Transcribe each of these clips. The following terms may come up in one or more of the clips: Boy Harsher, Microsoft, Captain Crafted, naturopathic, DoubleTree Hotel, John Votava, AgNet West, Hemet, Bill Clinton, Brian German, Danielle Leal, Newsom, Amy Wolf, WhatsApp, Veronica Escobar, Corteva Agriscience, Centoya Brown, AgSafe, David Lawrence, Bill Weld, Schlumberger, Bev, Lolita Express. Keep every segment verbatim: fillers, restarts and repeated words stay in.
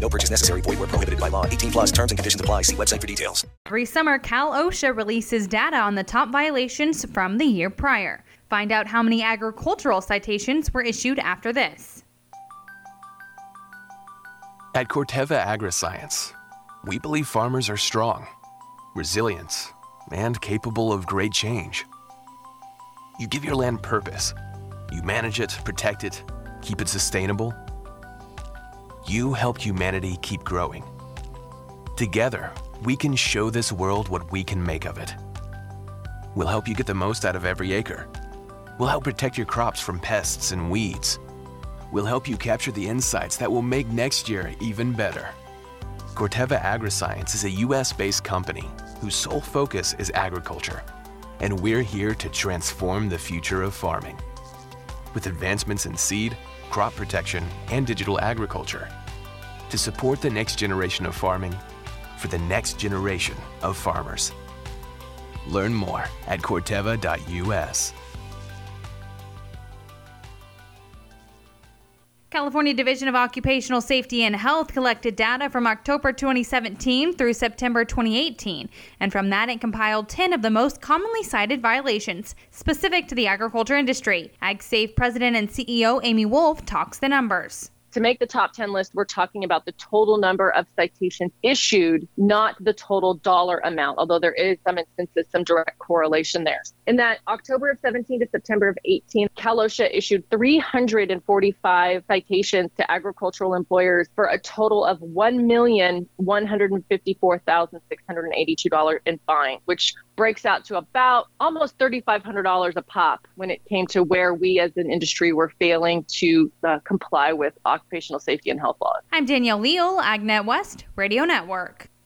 No purchase necessary. Void where prohibited by law. eighteen plus terms and conditions apply. See website for details. Every summer, Cal OSHA releases data on the top violations from the year prior. Find out how many agricultural citations were issued after this. At Corteva Agriscience, we believe farmers are strong, resilient, and capable of great change. You give your land purpose. You manage it, protect it, keep it sustainable. You help humanity keep growing. Together, we can show this world what we can make of it. We'll help you get the most out of every acre. We'll help protect your crops from pests and weeds. We'll help you capture the insights that will make next year even better. Corteva Agriscience is a U S based company whose sole focus is agriculture, and we're here to transform the future of farming. With advancements in seed, crop protection, and digital agriculture to support the next generation of farming for the next generation of farmers. Learn more at corteva dot u s. California Division of Occupational Safety and Health collected data from October twenty seventeen through September twenty eighteen, and from that it compiled ten of the most commonly cited violations specific to the agriculture industry. AgSafe President and C E O Amy Wolf talks the numbers. To make the top ten list, we're talking about the total number of citations issued, not the total dollar amount, although there is some instances, some direct correlation there. In that October of seventeen to September of eighteen, Cal OSHA issued three hundred forty-five citations to agricultural employers for a total of one million one hundred fifty-four thousand six hundred eighty-two dollars in fines, which breaks out to about almost three thousand five hundred dollars a pop when it came to where we as an industry were failing to uh, comply with occupational safety and health laws. I'm Danielle Leal, AgNet West Radio Network.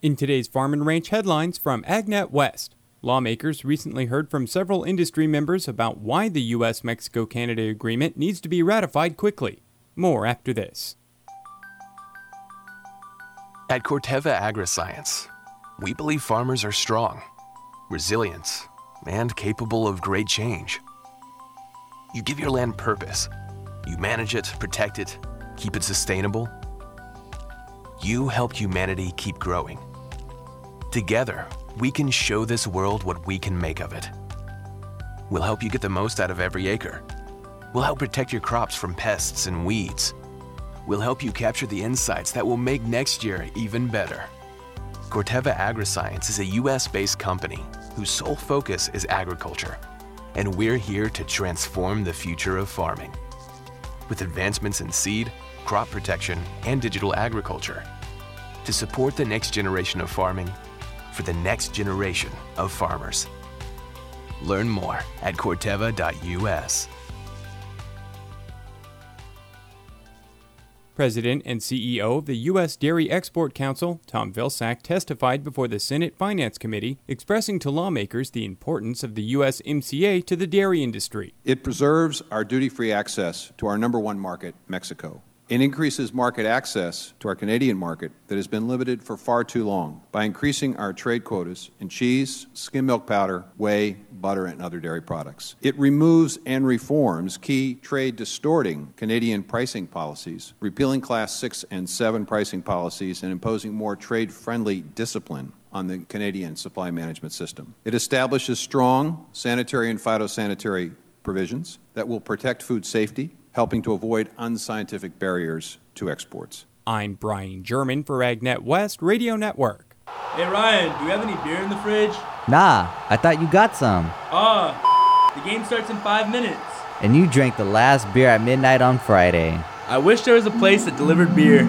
In today's Farm and Ranch headlines from AgNet West, lawmakers recently heard from several industry members about why the U S Mexico Canada agreement needs to be ratified quickly. More after this. At Corteva Agriscience, we believe farmers are strong, resilient, and capable of great change. You give your land purpose. You manage it, protect it, keep it sustainable. You help humanity keep growing. Together, we can show this world what we can make of it. We'll help you get the most out of every acre. We'll help protect your crops from pests and weeds. We'll help you capture the insights that will make next year even better. Corteva Agriscience is a U S based company whose sole focus is agriculture, and we're here to transform the future of farming. With advancements in seed, crop protection, and digital agriculture to support the next generation of farming for the next generation of farmers. Learn more at corteva dot u s. President and C E O of the U S. Dairy Export Council, Tom Vilsack, testified before the Senate Finance Committee, expressing to lawmakers the importance of the U S M C A to the dairy industry. It preserves our duty-free access to our number one market, Mexico. It increases market access to our Canadian market that has been limited for far too long by increasing our trade quotas in cheese, skim milk powder, whey, butter, and other dairy products. It removes and reforms key trade-distorting Canadian pricing policies, repealing Class six and seven pricing policies and imposing more trade-friendly discipline on the Canadian supply management system. It establishes strong sanitary and phytosanitary provisions that will protect food safety, helping to avoid unscientific barriers to exports. I'm Brian German for AgNet West Radio Network. Hey Ryan, do you have any beer in the fridge? Nah, I thought you got some. Ah, the game starts in five minutes. And you drank the last beer at midnight on Friday. I wish there was a place that delivered beer.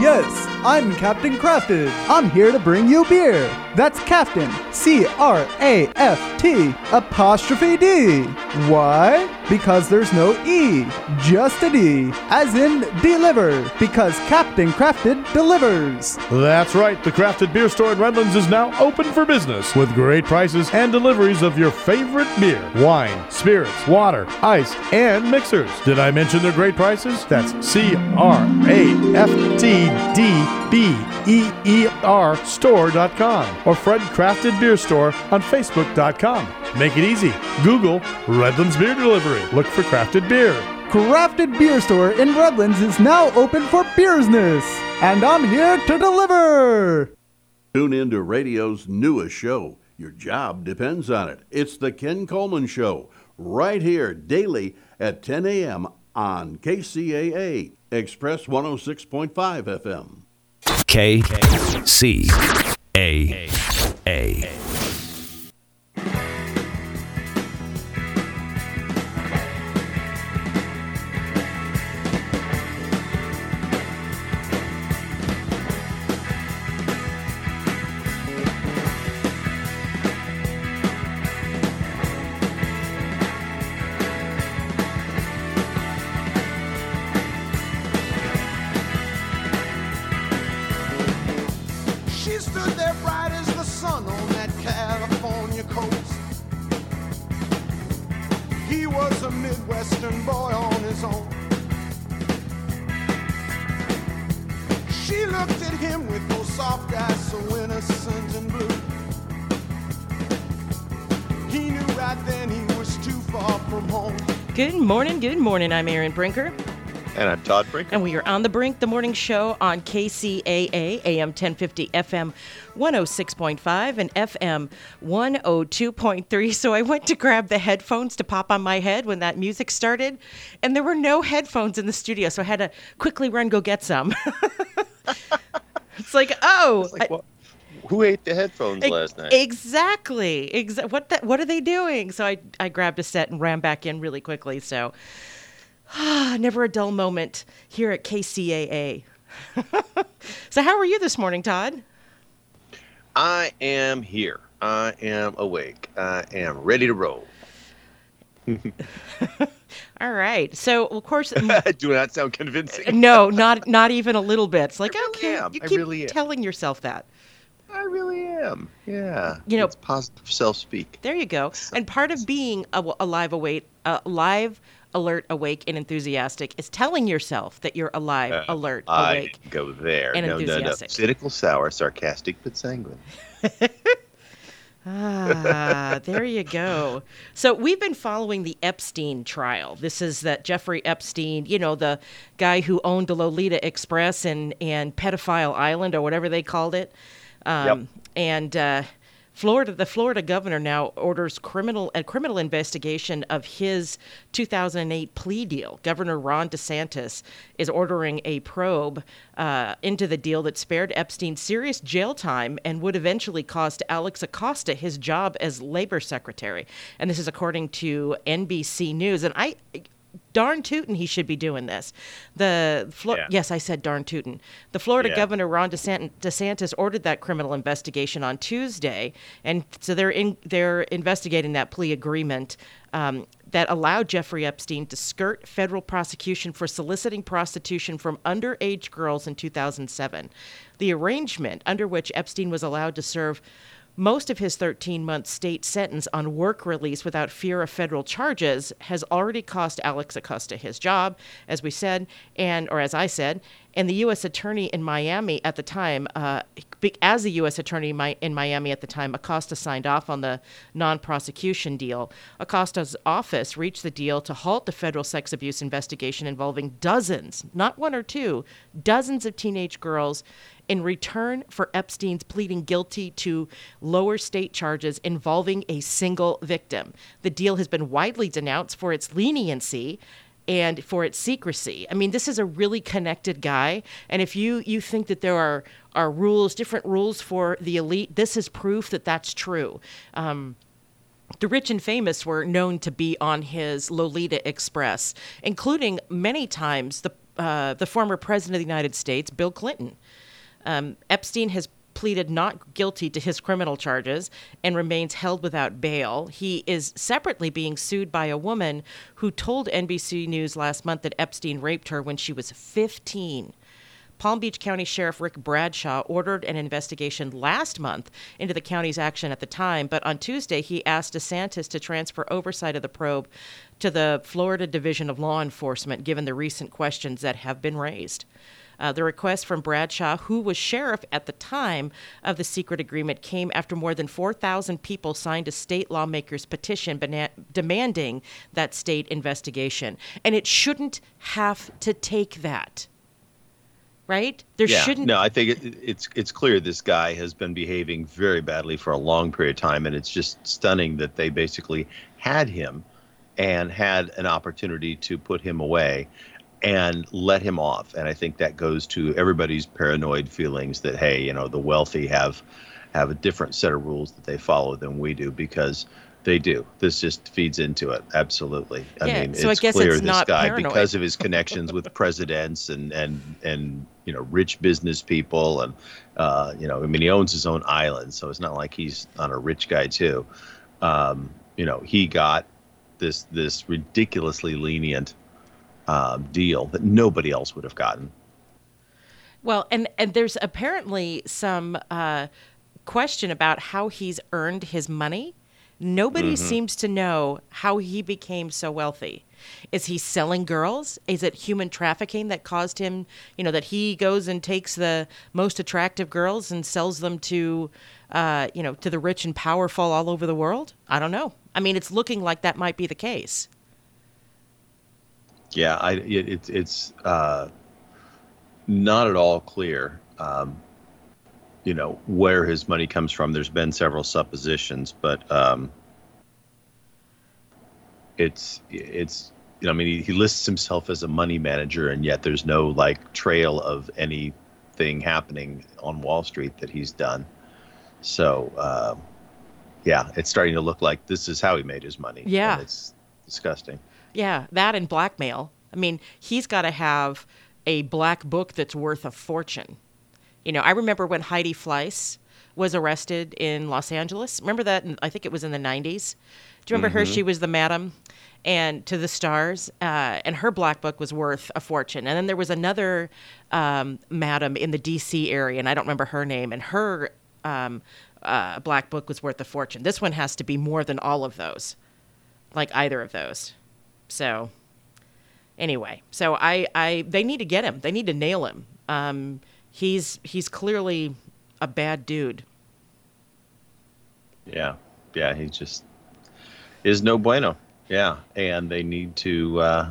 Yes, I'm Captain Crafted. I'm here to bring you beer. That's Captain, C R A F T, apostrophe D. Why? Because there's no E, just a D, as in deliver, because Captain Crafted delivers. That's right, the Crafted Beer Store in Redlands is now open for business with great prices and deliveries of your favorite beer, wine, spirits, water, ice, and mixers. Did I mention their great prices? That's C R A F T D B E E R store dot com or Fred Crafted Beer Store on Facebook dot com. Make it easy. Google Redlands Beer Delivery. Look for Crafted Beer. Crafted Beer Store in Redlands is now open for business, and I'm here to deliver. Tune in to radio's newest show. Your job depends on it. It's the Ken Coleman Show, right here daily at ten a.m. on K C A A, Express one oh six point five F M. K C A A. Good morning, I'm Erin Brinker. And I'm Todd Brinker. And we are On the Brink, the morning show on K C A A, A M ten fifty, F M one oh six point five, and F M one oh two point three. So I went to grab the headphones to pop on my head when that music started, and there were no headphones in the studio, so I had to quickly run, go get some. It's like, oh. It's like, I, who ate the headphones e- last night? Exactly. Exa- what the, What are they doing? So I, I grabbed a set and ran back in really quickly. So ah, never a dull moment here at K C A A. So how are you this morning, Todd? I am here. I am awake. I am ready to roll. All right. So, of course... I do not sound convincing. No, not not even a little bit. It's like, I really okay, am. you I keep really telling am. yourself that. I really am. Yeah. You know, it's positive self-speak. There you go. And part of being alive, awake, uh, live, alert, awake, and enthusiastic is telling yourself that you're alive, uh, alert, I awake, go there. And no, enthusiastic. No, no. Cynical, sour, sarcastic, but sanguine. Ah, there you go. So we've been following the Epstein trial. This is that Jeffrey Epstein, you know, the guy who owned the Lolita Express and, and Pedophile Island or whatever they called it. Um, yep. And uh, Florida, the Florida governor now orders criminal a criminal investigation of his two thousand eight plea deal. Governor Ron DeSantis is ordering a probe uh, into the deal that spared Epstein serious jail time and would eventually cost Alex Acosta his job as labor secretary. And this is according to N B C News. And I... Darn tootin' he should be doing this. The Flo- yeah. Yes, I said darn tootin'. The Florida yeah. Governor Ron DeSant- DeSantis ordered that criminal investigation on Tuesday, and so they're in, they're investigating that plea agreement um, that allowed Jeffrey Epstein to skirt federal prosecution for soliciting prostitution from underage girls in two thousand seven. The arrangement under which Epstein was allowed to serve Most of his thirteen-month state sentence on work release without fear of federal charges has already cost Alex Acosta his job, as we said, and or as I said, and the U S attorney in Miami at the time, uh, as the U S attorney in Miami at the time, Acosta signed off on the non-prosecution deal. Acosta's office reached the deal to halt the federal sex abuse investigation involving dozens, not one or two, dozens of teenage girls in return for Epstein's pleading guilty to lower state charges involving a single victim. The deal has been widely denounced for its leniency and for its secrecy. I mean, this is a really connected guy. And if you, you think that there are, are rules, different rules for the elite, this is proof that that's true. Um, The rich and famous were known to be on his Lolita Express, including many times the uh, the former president of the United States, Bill Clinton. Um, Epstein has pleaded not guilty to his criminal charges and remains held without bail. He is separately being sued by a woman who told N B C News last month that Epstein raped her when she was fifteen. Palm Beach County Sheriff Rick Bradshaw ordered an investigation last month into the county's action at the time, but on Tuesday he asked DeSantis to transfer oversight of the probe to the Florida Division of Law Enforcement, given the recent questions that have been raised. Uh, the request from Bradshaw, who was sheriff at the time of the secret agreement, came after more than four thousand people signed a state lawmaker's petition bena- demanding that state investigation. And it shouldn't have to take that. Right? There yeah. shouldn't. No, I think it, it's it's clear this guy has been behaving very badly for a long period of time, and it's just stunning that they basically had him and had an opportunity to put him away and let him off. And I think that goes to everybody's paranoid feelings that, hey, you know, the wealthy have have a different set of rules that they follow than we do, because they do. This just feeds into it. Absolutely. I yeah, mean, so it's I guess clear it's this guy, paranoid. Because of his connections with presidents and, and, and, you know, rich business people. And, uh, you know, I mean, he owns his own island, so it's not like he's not a rich guy, too. Um, you know, he got this this ridiculously lenient uh, deal that nobody else would have gotten. Well, and, and there's apparently some uh, question about how he's earned his money. Nobody mm-hmm. seems to know how he became so wealthy. Is he selling girls? Is it human trafficking that caused him, you know, that he goes and takes the most attractive girls and sells them to, uh, you know, to the rich and powerful all over the world? I don't know. I mean, it's looking like that might be the case. Yeah, I, it, it, it's uh, not at all clear, um, you know, where his money comes from. There's been several suppositions, but um, it's, it's, you know, I mean, he, he lists himself as a money manager, and yet there's no like trail of anything happening on Wall Street that he's done. So, uh, yeah, it's starting to look like this is how he made his money. Yeah. And it's disgusting. Yeah. That and blackmail. I mean, he's got to have a black book that's worth a fortune. You know, I remember when Heidi Fleiss was arrested in Los Angeles. Remember that? I think it was in the nineties. Do you remember mm-hmm. her? She was the madam and to the stars. Uh, and her black book was worth a fortune. And then there was another um, madam in the D C area, and I don't remember her name. And her um, uh, black book was worth a fortune. This one has to be more than all of those, like either of those. So anyway, so I, I they need to get him. They need to nail him. Um He's he's clearly a bad dude. Yeah, yeah, he just is no bueno. Yeah, and they need to, uh,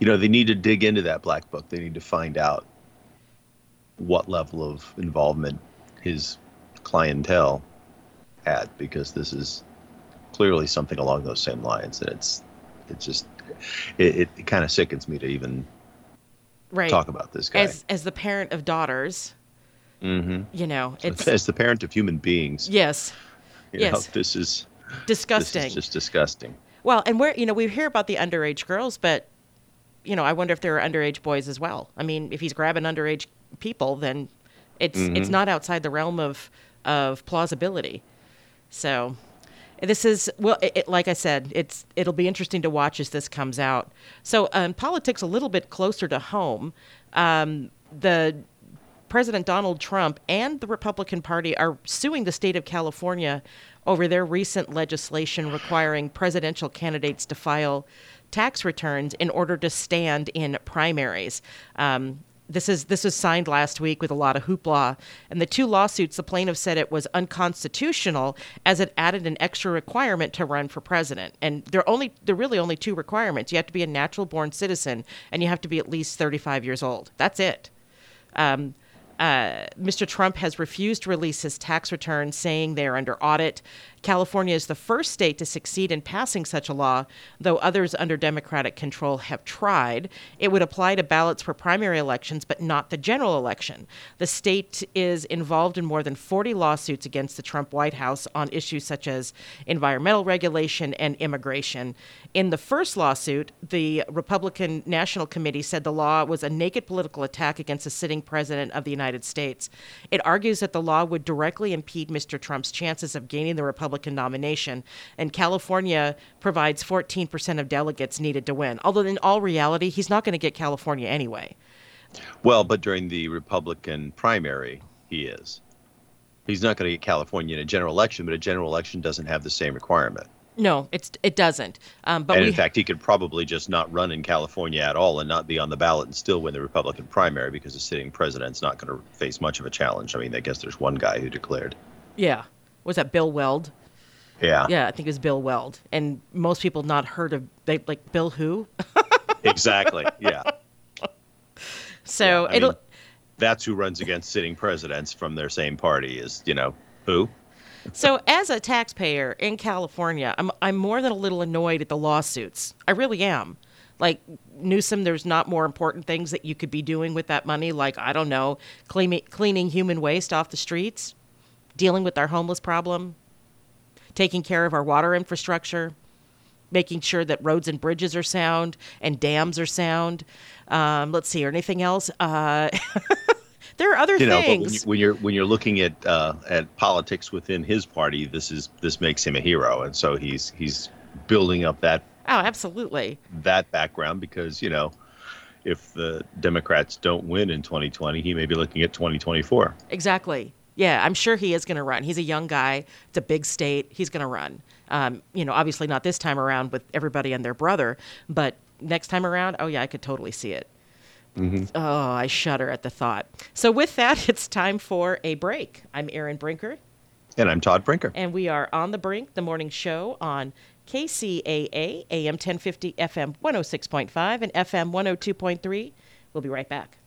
you know, they need to dig into that black book. They need to find out what level of involvement his clientele had, because this is clearly something along those same lines. And it's it's just it, it, it kind of sickens me to even. Right. Talk about this guy as as the parent of daughters, mm-hmm. you know, it's as the parent of human beings. Yes, you yes. know, this is disgusting. This is just disgusting. Well, and we're you know we hear about the underage girls, but you know I wonder if there are underage boys as well. I mean, if he's grabbing underage people, then it's mm-hmm. it's not outside the realm of of plausibility. So. This is, well, it, it, like I said, it's it'll be interesting to watch as this comes out. So um, politics a little bit closer to home. Um, the President Donald Trump and the Republican Party are suing the state of California over their recent legislation requiring presidential candidates to file tax returns in order to stand in primaries. Um, This is this was signed last week with a lot of hoopla. And the two lawsuits, the plaintiff said it was unconstitutional as it added an extra requirement to run for president. And there are only there are really only two requirements. You have to be a natural-born citizen, and you have to be at least thirty-five years old. That's it. Um, uh, Mister Trump has refused to release his tax returns, saying they are under audit. California is the first state to succeed in passing such a law, though others under Democratic control have tried. It would apply to ballots for primary elections, but not the general election. The state is involved in more than forty lawsuits against the Trump White House on issues such as environmental regulation and immigration. In the first lawsuit, the Republican National Committee said the law was a naked political attack against the sitting president of the United States. It argues that the law would directly impede Mister Trump's chances of gaining the Republican nomination, and California provides fourteen percent of delegates needed to win. Although in all reality, he's not going to get California anyway. Well, but during the Republican primary, he is. He's not going to get California in a general election, but a general election doesn't have the same requirement. No, it's it doesn't. Um, but and in we, fact, he could probably just not run in California at all and not be on the ballot and still win the Republican primary because the sitting president's not going to face much of a challenge. I mean, I guess there's one guy who declared. Yeah. Was that Bill Weld? Yeah. Yeah, I think it was Bill Weld. And most people not heard of, they, like, Bill who? Exactly, yeah. So yeah, it'll... Mean, that's who runs against sitting presidents from their same party is, you know, who? So as a taxpayer in California, I'm I'm more than a little annoyed at the lawsuits. I really am. Like, Newsom, there's not more important things that you could be doing with that money, like, I don't know, cleaning, cleaning human waste off the streets, dealing with our homeless problem, taking care of our water infrastructure, making sure that roads and bridges are sound and dams are sound. Um, let's see, or anything else? Uh, there are other you know, things. But when, you, when you're when you're looking at uh, at politics within his party, this is this makes him a hero, and so he's he's building up that. Oh, absolutely. That background, because you know, if the Democrats don't win in twenty twenty, he may be looking at twenty twenty-four. Exactly. Yeah, I'm sure he is going to run. He's a young guy. It's a big state. He's going to run. Um, you know, obviously not this time around with everybody and their brother, but next time around, oh, yeah, I could totally see it. Mm-hmm. Oh, I shudder at the thought. So with that, it's time for a break. I'm Erin Brinker. And I'm Todd Brinker. And we are On the Brink, the morning show on K C A A, A M ten fifty, F M one oh six point five, and F M one oh two point three. We'll be right back.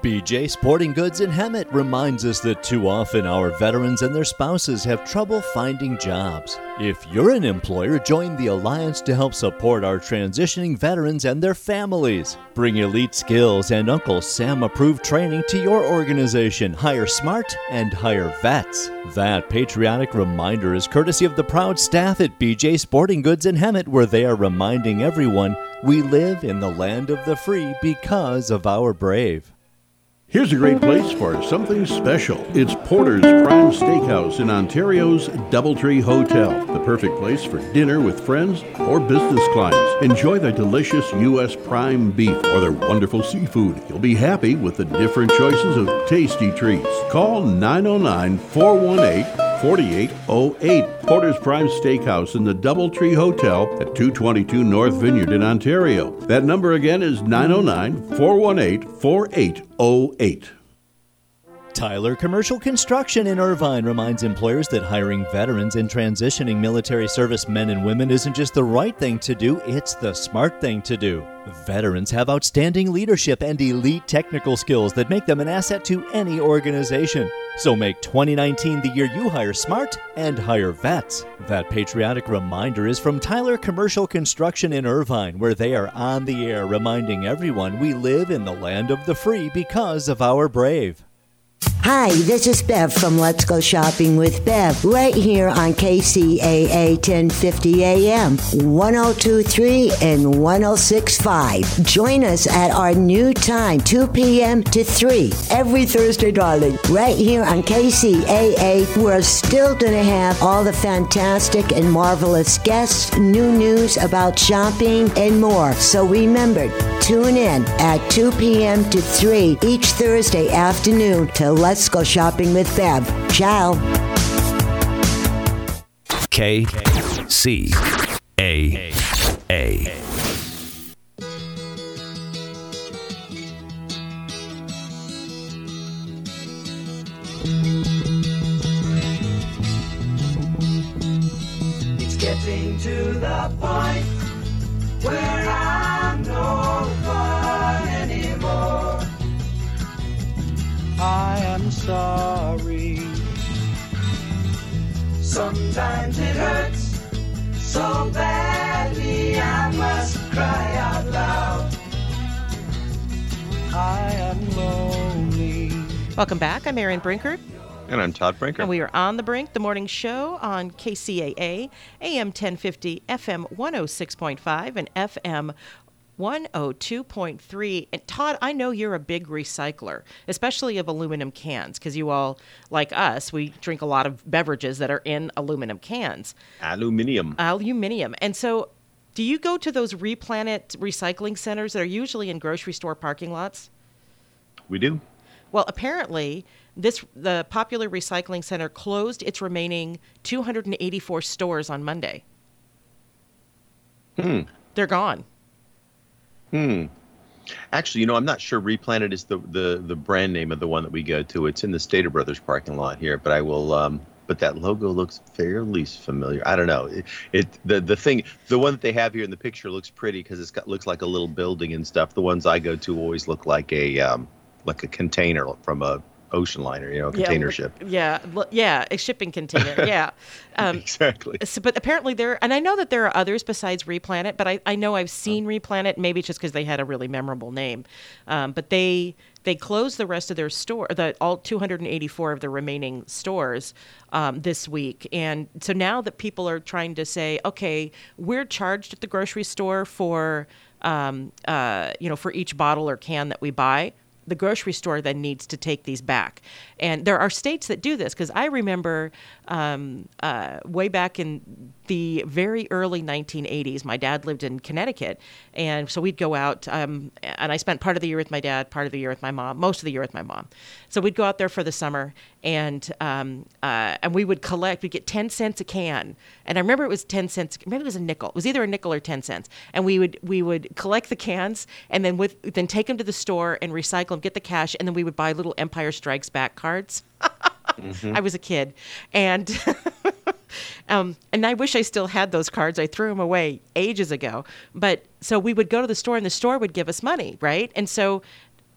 B J Sporting Goods in Hemet reminds us that too often our veterans and their spouses have trouble finding jobs. If you're an employer, join the Alliance to help support our transitioning veterans and their families. Bring elite skills and Uncle Sam-approved training to your organization. Hire smart and hire vets. That patriotic reminder is courtesy of the proud staff at B J Sporting Goods in Hemet, where they are reminding everyone we live in the land of the free because of our brave. Here's a great place for something special. It's Porter's Prime Steakhouse in Ontario's DoubleTree Hotel. The perfect place for dinner with friends or business clients. Enjoy the delicious U S prime beef or their wonderful seafood. You'll be happy with the different choices of tasty treats. Call nine oh nine, four one eight, four eight oh eight. Porter's Prime Steakhouse in the DoubleTree Hotel at two twenty-two North Vineyard in Ontario. That number again is nine oh nine, four one eight, four eight oh eight. Tyler Commercial Construction in Irvine reminds employers that hiring veterans and transitioning military service men and women isn't just the right thing to do, it's the smart thing to do. Veterans have outstanding leadership and elite technical skills that make them an asset to any organization. So make twenty nineteen the year you hire smart and hire vets. That patriotic reminder is from Tyler Commercial Construction in Irvine, where they are on the air reminding everyone we live in the land of the free because of our brave. Hi, this is Bev from Let's Go Shopping with Bev, right here on K C A A ten fifty A M, one oh two three and one oh six point five. Join us at our new time, two p.m. to three, every Thursday, darling, right here on K C A A. We're still going to have all the fantastic and marvelous guests, new news about shopping, and more. So remember, tune in at two p.m. to three each Thursday afternoon to Let's Go Shopping with Bev. Ciao. K C A A. It's getting to the point where I'm no fun anymore. I am sorry. Sometimes it hurts so badly I must cry out loud. I am lonely. Welcome back. I'm Erin Brinker. And I'm Todd Brinker. And we are on The Brink, the morning show on K C A A, A M ten fifty, F M one oh six point five, and F M one oh two point three. And Todd, I know you're a big recycler, especially of aluminum cans, because you all, like us, we drink a lot of beverages that are in aluminum cans. Aluminium. Aluminium. And so do you go to those RePlanet recycling centers that are usually in grocery store parking lots? We do. Well, apparently, this the popular recycling center closed its remaining two hundred eighty-four stores on Monday. Hmm. They're gone. Hmm. Actually, you know, I'm not sure RePlanet is the, the, the brand name of the one that we go to. It's in the Stater Brothers parking lot here, but I will um, but that logo looks fairly familiar. I don't know. It, it the, the thing the one that they have here in the picture looks pretty because it's got looks like a little building and stuff. The ones I go to always look like a um, like a container from a ocean liner, you know, a container yeah, ship. Yeah, yeah, a shipping container. Yeah, um, exactly. So, but apparently there, and I know that there are others besides RePlanet, but I, I know I've seen oh. RePlanet. Maybe it's just because they had a really memorable name, um, but they they closed the rest of their store, the all two hundred eighty-four of the remaining stores um, this week, and so now that people are trying to say, okay, we're charged at the grocery store for, um, uh, you know, for each bottle or can that we buy. The grocery store then needs to take these back. And there are states that do this, because I remember um, uh, way back in the very early nineteen eighties, my dad lived in Connecticut. And so we'd go out, um, and I spent part of the year with my dad, part of the year with my mom, most of the year with my mom. So we'd go out there for the summer, and um, uh, and we would collect, we'd get ten cents a can. And I remember it was ten cents, maybe it was a nickel. It was either a nickel or ten cents. And we would we would collect the cans, and then with then take them to the store and recycle them, get the cash, and then we would buy little Empire Strikes Back cards. Mm-hmm. I was a kid, and um, and I wish I still had those cards. I threw them away ages ago. But so we would go to the store, and the store would give us money, right? And so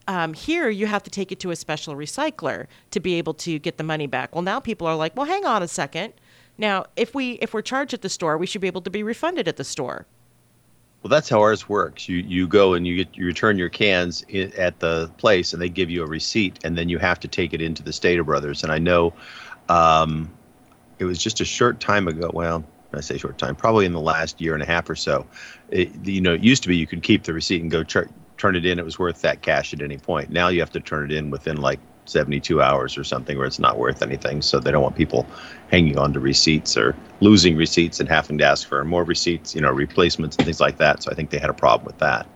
um, here you have to take it to a special recycler to be able to get the money back. Well, now people are like, well, hang on a second. Now, if we if we're charged at the store, we should be able to be refunded at the store. Well, that's how ours works. You you go and you get you return your cans in, at the place, and they give you a receipt, and then you have to take it into the Stater Brothers. And I know um, it was just a short time ago. Well, I say short time, probably in the last year and a half or so. It, you know, it used to be you could keep the receipt and go tr- turn it in. It was worth that cash at any point. Now you have to turn it in within like seventy-two hours or something, where it's not worth anything. So they don't want people hanging on to receipts or losing receipts and having to ask for more receipts, you know, replacements and things like that. So I think they had a problem with that.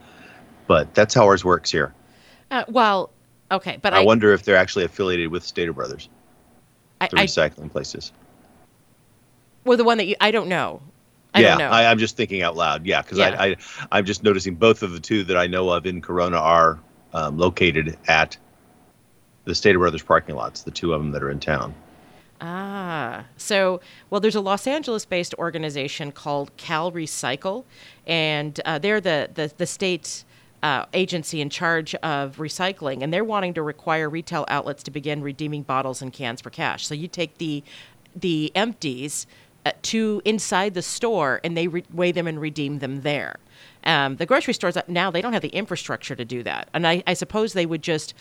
But that's how ours works here. Uh, well, okay. But I, I wonder if they're actually affiliated with Stater Brothers, I, the recycling I, places. Well, the one that you, I don't know. I yeah, don't know. I, I'm just thinking out loud. Yeah, because yeah. I, I, I'm just noticing both of the two that I know of in Corona are um, located at the Stater Brothers parking lots, the two of them that are in town. Ah, so, well, there's a Los Angeles-based organization called Cal Recycle, and uh, they're the, the, the state uh, agency in charge of recycling, and they're wanting to require retail outlets to begin redeeming bottles and cans for cash. So you take the the empties uh, to inside the store, and they re- weigh them and redeem them there. Um, the grocery stores now, they don't have the infrastructure to do that. And I, I suppose they would just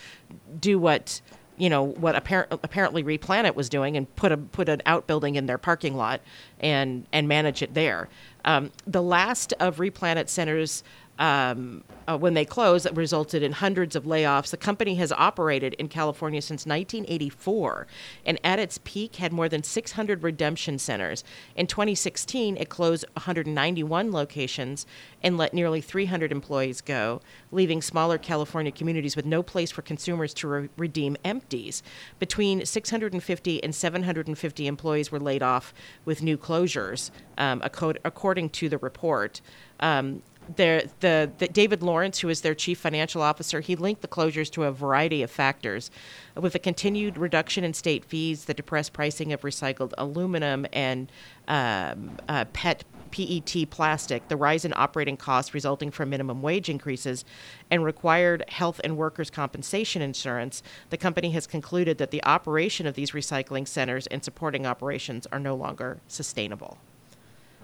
do what you know, what appar- apparently RePlanet was doing and put a put an outbuilding in their parking lot and and manage it there. Um, the last of RePlanet centers, um, uh, when they closed, that resulted in hundreds of layoffs. The company has operated in California since nineteen eighty-four, and at its peak had more than six hundred redemption centers. In twenty sixteen, it closed one hundred ninety-one locations and let nearly three hundred employees go, leaving smaller California communities with no place for consumers to re- redeem empties. Between six hundred fifty and seven hundred fifty employees were laid off with new closures, um, according to the report. Um, There, the, the David Lawrence, who is their chief financial officer, he linked the closures to a variety of factors, with a continued reduction in state fees, the depressed pricing of recycled aluminum and um, uh, PET P E T plastic, the rise in operating costs resulting from minimum wage increases, and required health and workers' compensation insurance. The company has concluded that the operation of these recycling centers and supporting operations are no longer sustainable.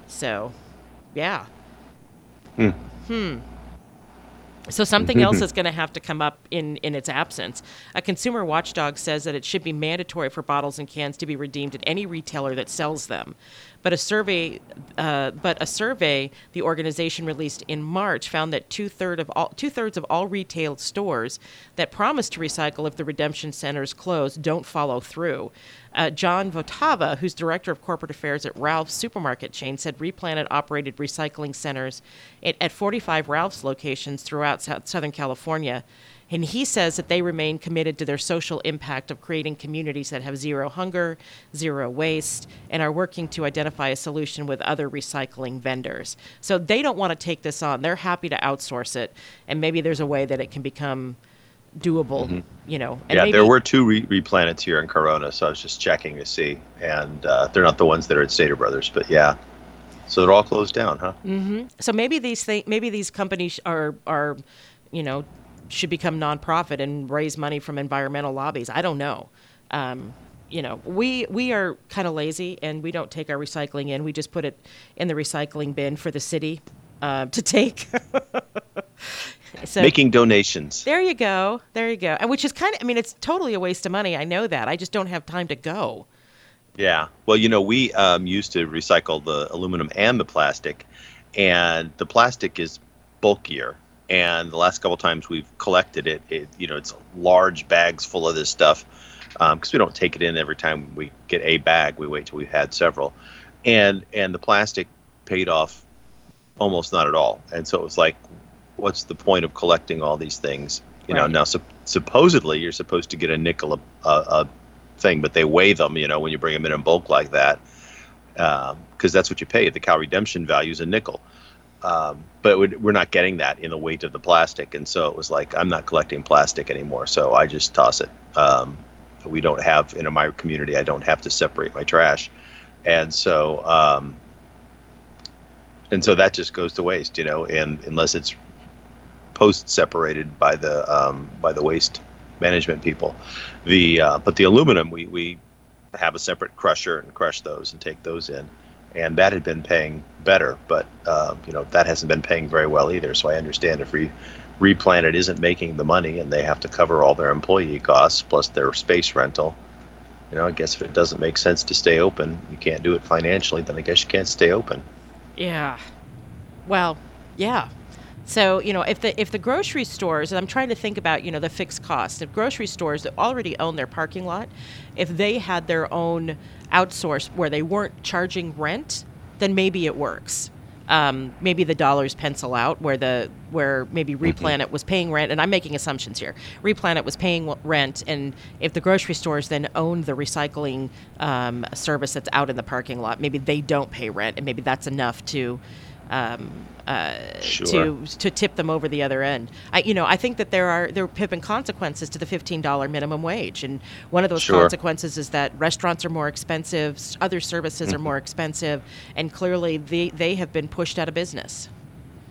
So, yeah. Hmm. hmm. So something else is going to have to come up in, in its absence. A consumer watchdog says that it should be mandatory for bottles and cans to be redeemed at any retailer that sells them. But a survey, uh, but a survey the organization released in March found that two-thirds of all two-thirds of all retail stores that promise to recycle if the redemption centers close don't follow through. Uh, John Votava, who's director of corporate affairs at Ralph's supermarket chain, said RePlanet operated recycling centers at, at forty-five Ralph's locations throughout South, Southern California. And he says that they remain committed to their social impact of creating communities that have zero hunger, zero waste, and are working to identify a solution with other recycling vendors. So they don't want to take this on. They're happy to outsource it. And maybe there's a way that it can become doable, mm-hmm. you know. And yeah, maybe- there were two re- RePlanets here in Corona, so I was just checking to see. And uh, they're not the ones that are at Stater Brothers, but yeah. So they're all closed down, huh? Mm-hmm. So maybe these thing- maybe these companies are are, you know, should become nonprofit and raise money from environmental lobbies. I don't know. Um, you know, we we are kind of lazy and we don't take our recycling in. We just put it in the recycling bin for the city uh, to take. So, making donations. There you go. There you go. And which is kind of, I mean, it's totally a waste of money. I know that. I just don't have time to go. Yeah. Well, you know, we um, used to recycle the aluminum and the plastic, and the plastic is bulkier. And the last couple of times we've collected it, it, you know, it's large bags full of this stuff um, because we don't take it in every time we get a bag. We wait till we've had several. And and the plastic paid off almost not at all. And so it was like, what's the point of collecting all these things? You right. know, now su- supposedly you're supposed to get a nickel a, a, a thing, but they weigh them, you know, when you bring them in in bulk like that, because um, that's what you pay. The cow redemption value is a nickel. Um, but we're not getting that in the weight of the plastic. And so it was like, I'm not collecting plastic anymore. So I just toss it. Um, we don't have, in my community, I don't have to separate my trash. And so um, and so that just goes to waste, you know, and unless it's post-separated by the um, by the waste management people. The uh, but the aluminum, we, we have a separate crusher and crush those and take those in. And that had been paying better, but uh, you know, that hasn't been paying very well either. So I understand if Re- RePlanet isn't making the money and they have to cover all their employee costs plus their space rental, you know, I guess if it doesn't make sense to stay open, you can't do it financially, then I guess you can't stay open. Yeah. Well, yeah. So, you know, if the if the grocery stores, and I'm trying to think about, you know, the fixed costs, if grocery stores that already own their parking lot, if they had their own outsource where they weren't charging rent, then maybe it works. Um, maybe the dollars pencil out where the where maybe RePlanet was paying rent, and I'm making assumptions here. RePlanet was paying rent, and if the grocery stores then own the recycling um, service that's out in the parking lot, maybe they don't pay rent, and maybe that's enough to um, uh, sure. to to tip them over the other end. I, you know, I think that there are there have been consequences to the fifteen dollars minimum wage, and one of those sure. consequences is that restaurants are more expensive, other services mm-hmm. are more expensive, and clearly they they have been pushed out of business.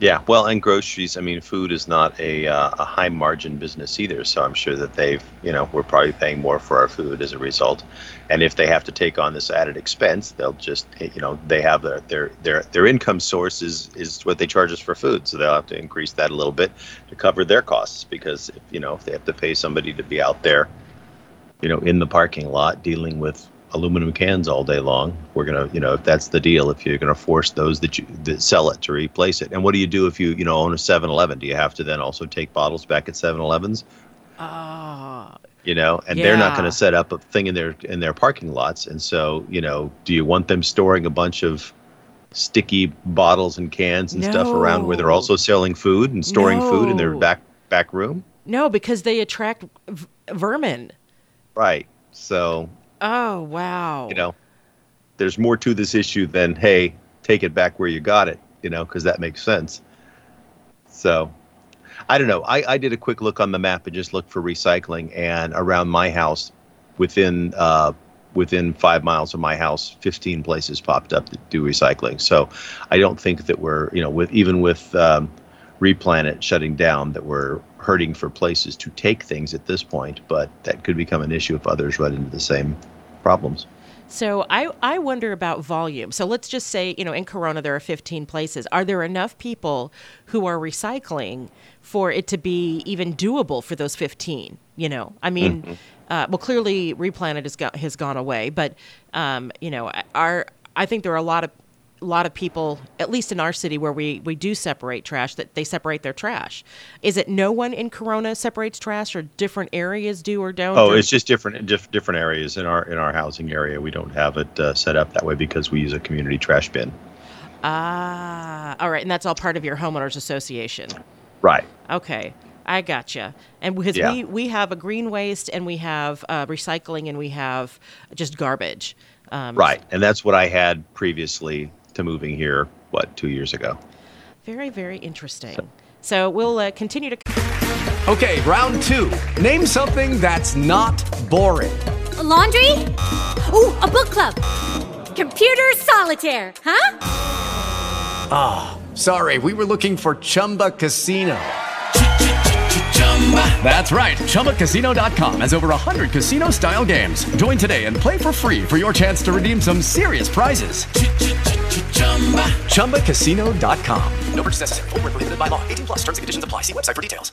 Yeah, well, and groceries. I mean, food is not a uh, a high margin business either, so I'm sure that they've you know we're probably paying more for our food as a result, and if they have to take on this added expense, they'll just you know they have their their their, their income source is, is what they charge us for food, so they'll have to increase that a little bit to cover their costs because if, you know if they have to pay somebody to be out there you know, in the parking lot dealing with aluminum cans all day long. We're going to, you know, if that's the deal, if you're going to force those that you that sell it to replace it. And what do you do if you, you know, own a seven eleven? Do you have to then also take bottles back at seven elevens? Ah. Uh, you know, and yeah. They're not going to set up a thing in their in their parking lots. And so, you know, do you want them storing a bunch of sticky bottles and cans and no. stuff around where they're also selling food and storing no. food in their back back room? No, because they attract v- vermin. Right. So. Oh, wow. You know, there's more to this issue than, hey, take it back where you got it, you know, because that makes sense. So, I don't know. I, I did a quick look on the map and just looked for recycling. And around my house, within uh, within five miles of my house, fifteen places popped up that do recycling. So I don't think that we're, you know, with even with um, RePlanet shutting down, that we're hurting for places to take things at this point. But that could become an issue if others run into the same problems. So I, I wonder about volume. So let's just say, you know, in Corona, there are fifteen places. Are there enough people who are recycling for it to be even doable for those fifteen? You know, I mean, mm-hmm. uh, well, clearly RePlanet has, got, has gone away. But, um, you know, our, I think there are a lot of a lot of people, at least in our city where we, we do separate trash, that they separate their trash. Is it no one in Corona separates trash, or different areas do or don't? Oh, or? It's just different different areas. In our in our housing area, we don't have it uh, set up that way because we use a community trash bin. Ah, all right. And that's all part of your homeowners association. Right. Okay. I gotcha. And because yeah. we, we have a green waste, and we have uh, recycling, and we have just garbage. Um, right. And that's what I had previously to moving here, what, two years ago. Very, very interesting. So, so we'll uh, continue to... Okay, round two. Name something that's not boring. A laundry? Ooh, a book club. Computer solitaire, huh? Ah, oh, sorry, we were looking for Chumba Casino. That's right, Chumba Casino dot com has over one hundred casino-style games. Join today and play for free for your chance to redeem some serious prizes. Chumba Casino dot com. No purchase necessary. Void where prohibited by law. eighteen plus terms and conditions apply. See website for details.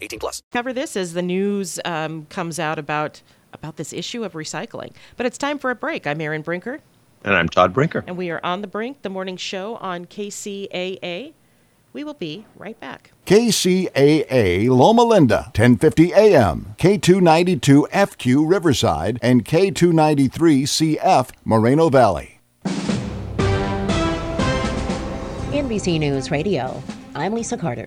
eighteen plus. Cover this as the news um, comes out about, about this issue of recycling. But it's time for a break. I'm Erin Brinker. And I'm Todd Brinker. And we are On the Brink, the morning show on K C A A. We will be right back. K C A A Loma Linda, ten fifty a.m., K two ninety-two F Q Riverside, and K two ninety-three C F Moreno Valley. N B C News Radio, I'm Lisa Carter.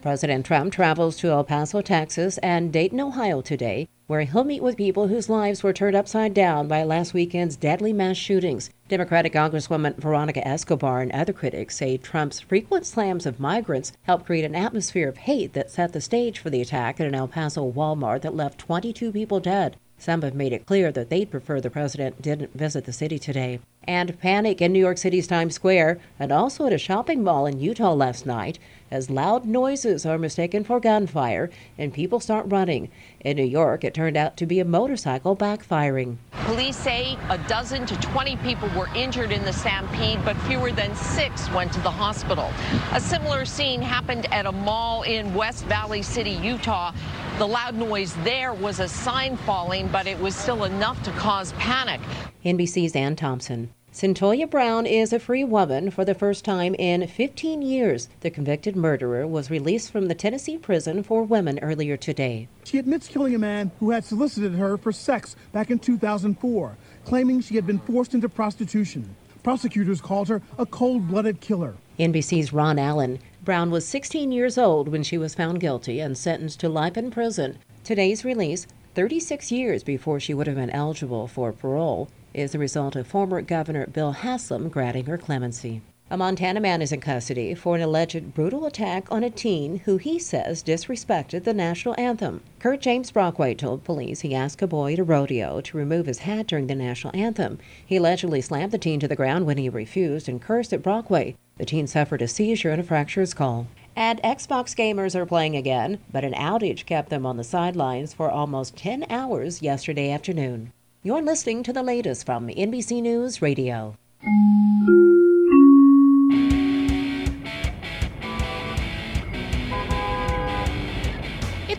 President Trump travels to El Paso, Texas, and Dayton, Ohio today, where he'll meet with people whose lives were turned upside down by last weekend's deadly mass shootings. Democratic Congresswoman Veronica Escobar and other critics say Trump's frequent slams of migrants helped create an atmosphere of hate that set the stage for the attack at an El Paso Walmart that left twenty-two people dead. Some have made it clear that they'd prefer the president didn't visit the city today. And panic in New York City's Times Square and also at a shopping mall in Utah last night as loud noises are mistaken for gunfire and people start running. In New York, it turned out to be a motorcycle backfiring. Police say a dozen to twenty people were injured in the stampede, but fewer than six went to the hospital. A similar scene happened at a mall in West Valley City, Utah. The loud noise there was a sign falling, but it was still enough to cause panic. N B C's Ann Thompson. Centoya Brown is a free woman for the first time in fifteen years. The convicted murderer was released from the Tennessee prison for women earlier today. She admits killing a man who had solicited her for sex back in two thousand four, claiming she had been forced into prostitution. Prosecutors called her a cold-blooded killer. N B C's Ron Allen. Brown was sixteen years old when she was found guilty and sentenced to life in prison. Today's release, thirty-six years before she would have been eligible for parole, is the result of former Governor Bill Haslam granting her clemency. A Montana man is in custody for an alleged brutal attack on a teen who he says disrespected the national anthem. Kurt James Brockway told police he asked a boy at a rodeo to remove his hat during the national anthem. He allegedly slammed the teen to the ground when he refused and cursed at Brockway. The teen suffered a seizure and a fractured skull. And Xbox gamers are playing again, but an outage kept them on the sidelines for almost ten hours yesterday afternoon. You're listening to the latest from N B C News Radio.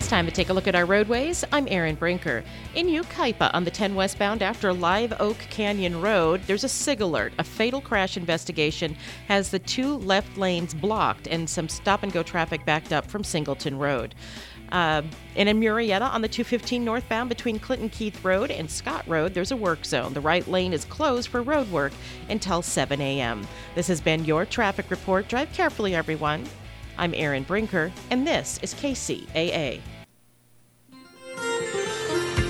Time to take a look at our roadways. I'm Erin Brinker. In Ukaipa on the ten westbound after Live Oak Canyon Road, there's a S I G alert. A fatal crash investigation has the two left lanes blocked and some stop-and-go traffic backed up from Singleton Road. Uh, and in Murrieta on the two fifteen northbound between Clinton Keith Road and Scott Road, there's a work zone. The right lane is closed for road work until seven a.m. This has been your traffic report. Drive carefully, everyone. I'm Erin Brinker, and this is K C A A.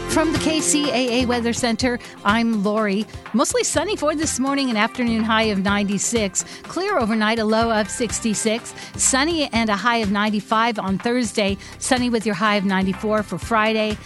From the K C A A Weather Center, I'm Lori. Mostly sunny for this morning, an afternoon high of ninety-six. Clear overnight, a low of sixty-six. Sunny and a high of ninety-five on Thursday. Sunny with your high of ninety-four for Friday.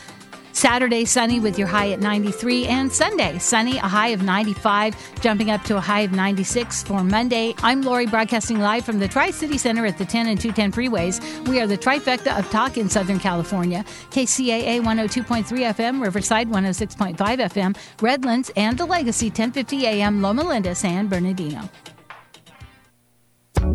Saturday, sunny with your high at ninety-three. And Sunday, sunny, a high of ninety-five, jumping up to a high of ninety-six for Monday. I'm Lori, broadcasting live from the Tri-City Center at the ten and two ten freeways. We are the trifecta of talk in Southern California. K C A A one oh two point three F M, Riverside one oh six point five F M, Redlands, and the Legacy ten fifty A M, Loma Linda, San Bernardino.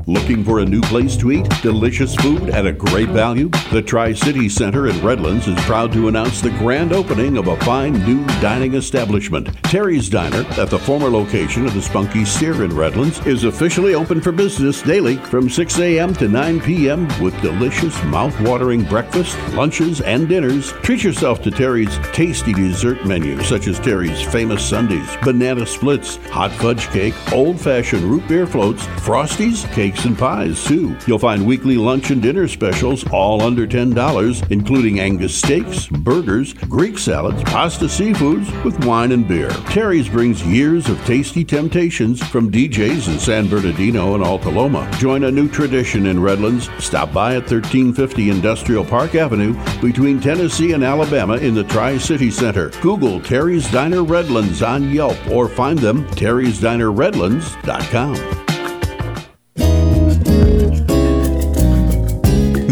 Looking for a new place to eat, delicious food at a great value? The Tri-City Center in Redlands is proud to announce the grand opening of a fine new dining establishment. Terry's Diner, at the former location of the Spunky Steer in Redlands, is officially open for business daily from six a.m. to nine p.m. with delicious, mouth-watering breakfast, lunches, and dinners. Treat yourself to Terry's tasty dessert menu, such as Terry's famous sundaes, banana splits, hot fudge cake, old-fashioned root beer floats, Frosties, cakes and pies, too. You'll find weekly lunch and dinner specials all under ten dollars, including Angus steaks, burgers, Greek salads, pasta, seafoods, with wine and beer. Terry's brings years of tasty temptations from D Js in San Bernardino and Altaloma. Join a new tradition in Redlands. Stop by at thirteen fifty Industrial Park Avenue between Tennessee and Alabama in the Tri-City Center. Google Terry's Diner Redlands on Yelp or find them terry's diner redlands dot com.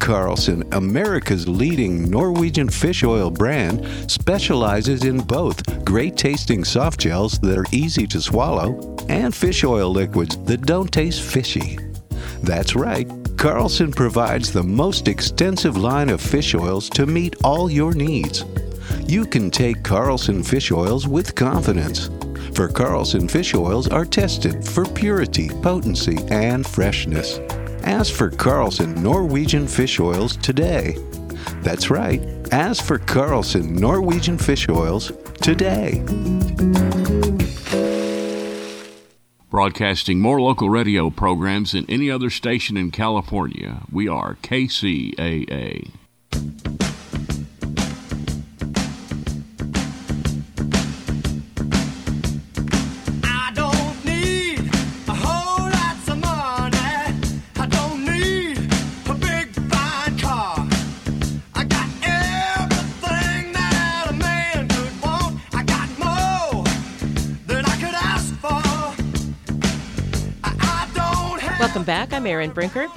Carlsen, America's leading Norwegian fish oil brand, specializes in both great-tasting soft gels that are easy to swallow and fish oil liquids that don't taste fishy. That's right, Carlsen provides the most extensive line of fish oils to meet all your needs. You can take Carlsen fish oils with confidence, for Carlsen fish oils are tested for purity, potency, and freshness. Ask for Carlsen Norwegian fish oils today. That's right. Ask for Carlsen Norwegian fish oils today. Broadcasting more local radio programs than any other station in California, we are K C A A. Welcome back. I'm Erin Brinker.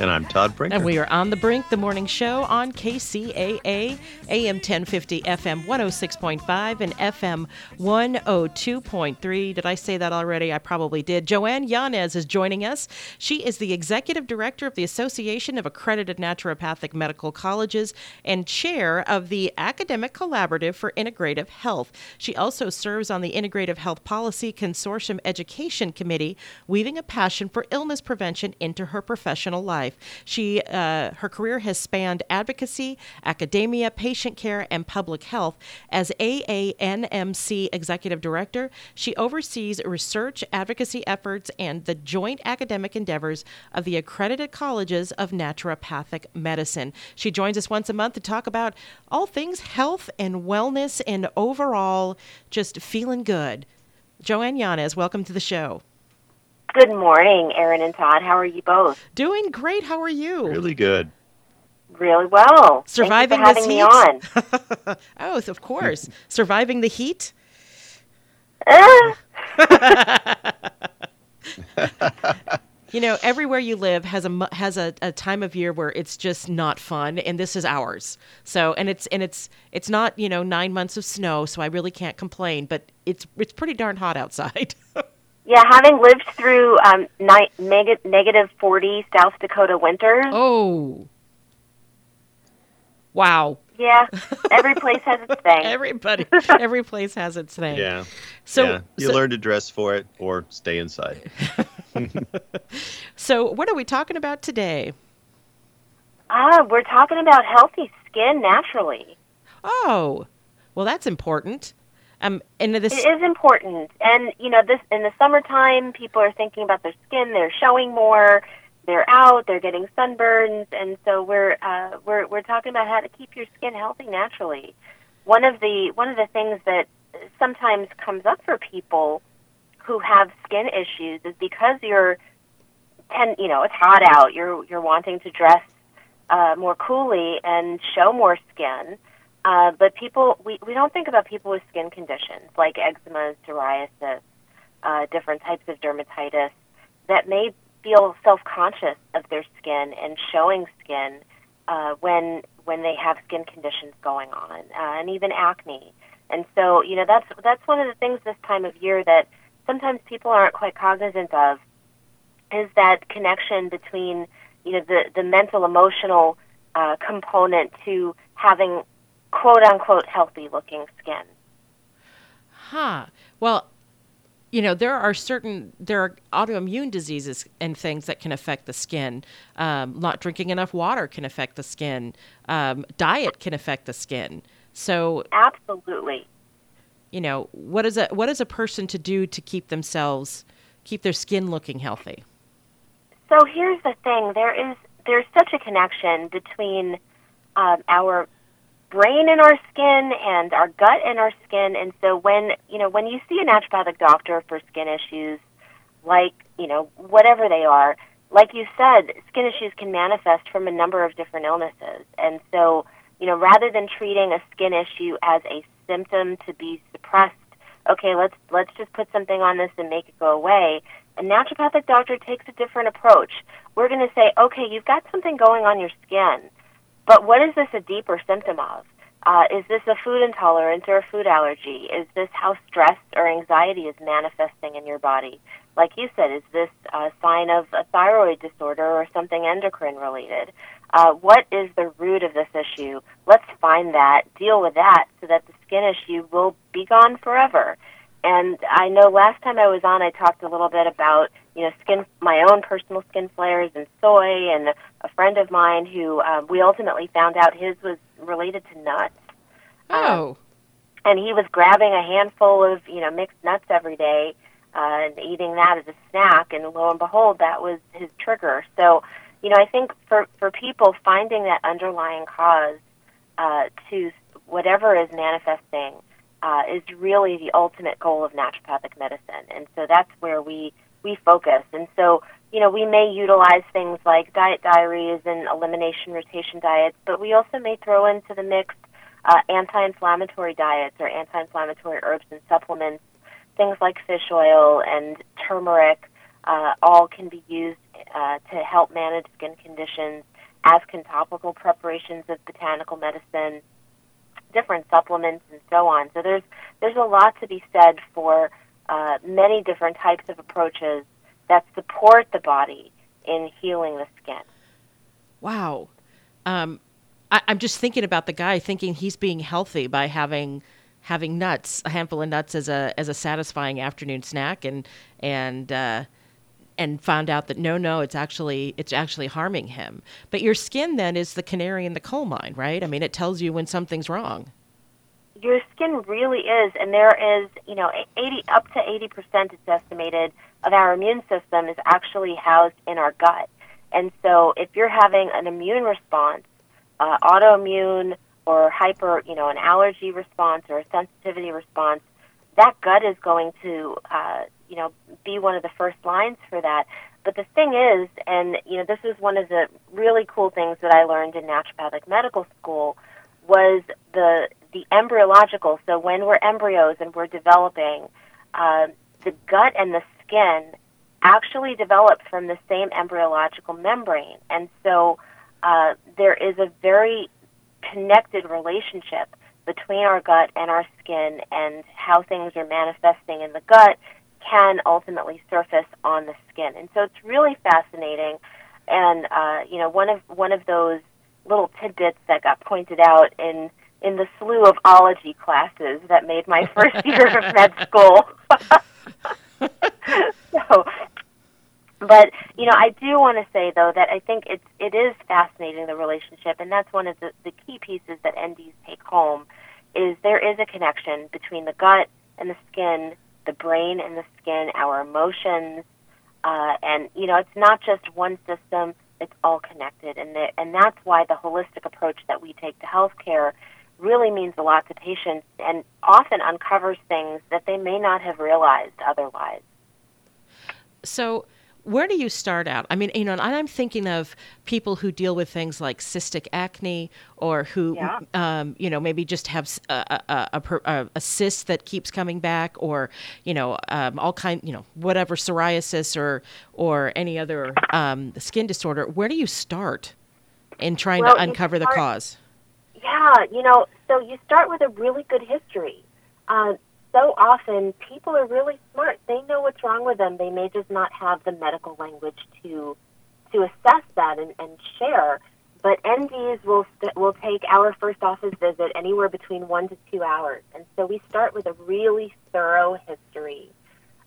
And I'm Todd Brinker. And we are on The Brink, the morning show on K C A A, A M ten fifty, F M one oh six point five, and F M one oh two point three. Did I say that already? I probably did. Joanne Yanez is joining us. She is the executive director of the Association of Accredited Naturopathic Medical Colleges and chair of the Academic Collaborative for Integrative Health. She also serves on the Integrative Health Policy Consortium Education Committee, weaving a passion for illness prevention into her professional life. life. She, uh, her career has spanned advocacy, academia, patient care, and public health. As A A N M C Executive Director, she oversees research, advocacy efforts, and the joint academic endeavors of the accredited colleges of naturopathic medicine. She joins us once a month to talk about all things health and wellness and overall just feeling good. Joanne Yanez, welcome to the show. Good morning, Erin and Todd. How are you both? Doing great. How are you? Really good. Really well. Surviving Thank you for having this heat. Me on. Oh, of course. Surviving the heat. Uh. You know, everywhere you live has a has a, a time of year where it's just not fun, and this is ours. So, and it's and it's it's not, you know, nine months of snow, so I really can't complain. But it's it's pretty darn hot outside. Yeah, having lived through um, ni- neg- negative forty South Dakota winters. Oh, wow. Yeah, every place has its thing. Everybody, every place has its thing. Yeah. So yeah. you so, learn to dress for it or stay inside. So what are we talking about today? Ah, we're talking about healthy skin naturally. Oh, well, that's important. Um, and this... It is important. And, you know, this in the summertime, people are thinking about their skin. They're showing more. They're out. They're getting sunburns. And so we're uh, we're we're talking about how to keep your skin healthy naturally. One of the one of the things that sometimes comes up for people who have skin issues is because you're, ten, you know, it's hot out. You're you're wanting to dress uh, more coolly and show more skin. Uh, but people, we, we don't think about people with skin conditions like eczema, psoriasis, uh, different types of dermatitis that may feel self-conscious of their skin and showing skin uh, when when they have skin conditions going on, uh, and even acne. And so, you know, that's that's one of the things this time of year that sometimes people aren't quite cognizant of is that connection between, you know, the, the mental, emotional uh, component to having quote-unquote healthy-looking skin. Huh. Well, you know, there are certain, there are autoimmune diseases and things that can affect the skin. Um, not drinking enough water can affect the skin. Um, diet can affect the skin. So absolutely. You know, what is a what is a person to do to keep themselves, keep their skin looking healthy? So here's the thing. There is, there's such a connection between um, our brain in our skin and our gut in our skin. And so when, you know, when you see a naturopathic doctor for skin issues, like, you know, whatever they are, like you said, skin issues can manifest from a number of different illnesses. And so, you know, rather than treating a skin issue as a symptom to be suppressed, okay, let's let's just put something on this and make it go away, a naturopathic doctor takes a different approach. We're going to say, okay, you've got something going on your skin. But what is this a deeper symptom of? Uh, is this a food intolerance or a food allergy? Is this how stress or anxiety is manifesting in your body? Like you said, is this a sign of a thyroid disorder or something endocrine related? Uh, what is the root of this issue? Let's find that, deal with that, so that the skin issue will be gone forever. And I know last time I was on, I talked a little bit about, you know, skin, my own personal skin flares and soy, and a friend of mine who uh, we ultimately found out his was related to nuts. Oh. Uh, and he was grabbing a handful of, you know, mixed nuts every day uh, and eating that as a snack, and lo and behold, that was his trigger. So, you know, I think for, for people finding that underlying cause uh, to whatever is manifesting Uh, is really the ultimate goal of naturopathic medicine. And so that's where we, we focus. And so, you know, we may utilize things like diet diaries and elimination rotation diets, but we also may throw into the mix uh, anti-inflammatory diets or anti-inflammatory herbs and supplements. Things like fish oil and turmeric uh, all can be used uh, to help manage skin conditions, as can topical preparations of botanical medicine, different supplements, and so on. So there's there's a lot to be said for uh, many different types of approaches that support the body in healing the skin. Wow. Um, I, I'm just thinking about the guy thinking he's being healthy by having having nuts, a handful of nuts as a as a satisfying afternoon snack, and and uh, and found out that no, no, it's actually it's actually harming him. But your skin then is the canary in the coal mine, right? I mean, it tells you when something's wrong. Your skin really is, and there is, you know, eighty up to eighty percent, it's estimated, of our immune system is actually housed in our gut. And so if you're having an immune response, uh, autoimmune or hyper, you know, an allergy response or a sensitivity response, that gut is going to, uh, you know, be one of the first lines for that. But the thing is, and, you know, this is one of the really cool things that I learned in naturopathic medical school, was the the embryological. So when we're embryos and we're developing, uh, the gut and the skin actually develop from the same embryological membrane. And so uh, there is a very connected relationship between our gut and our skin, and how things are manifesting in the gut can ultimately surface on the skin. And so it's really fascinating. And, uh, you know, one of one of those little tidbits that got pointed out in in the slew of ology classes that made my first year of med school. So, but, you know, I do want to say, though, that I think it's, it is fascinating, the relationship, and that's one of the, the key pieces that N Ds take home, is there is a connection between the gut and the skin, the brain and the skin, our emotions, uh, and, you know, it's not just one system, it's all connected, and the, and that's why the holistic approach that we take to healthcare really means a lot to patients and often uncovers things that they may not have realized otherwise. So where do you start out? I mean, you know, and I'm thinking of people who deal with things like cystic acne, or who, yeah. um, you know, maybe just have a, a, a, a cyst that keeps coming back, or, you know, um, all kind, you know, whatever, psoriasis or or any other um, skin disorder. Where do you start in trying well, to uncover start, the cause? Yeah, you know, so you start with a really good history. Um, So often, people are really smart. They know what's wrong with them. They may just not have the medical language to to assess that and, and share. But N Ds will st- will take our first office visit anywhere between one to two hours. And so we start with a really thorough history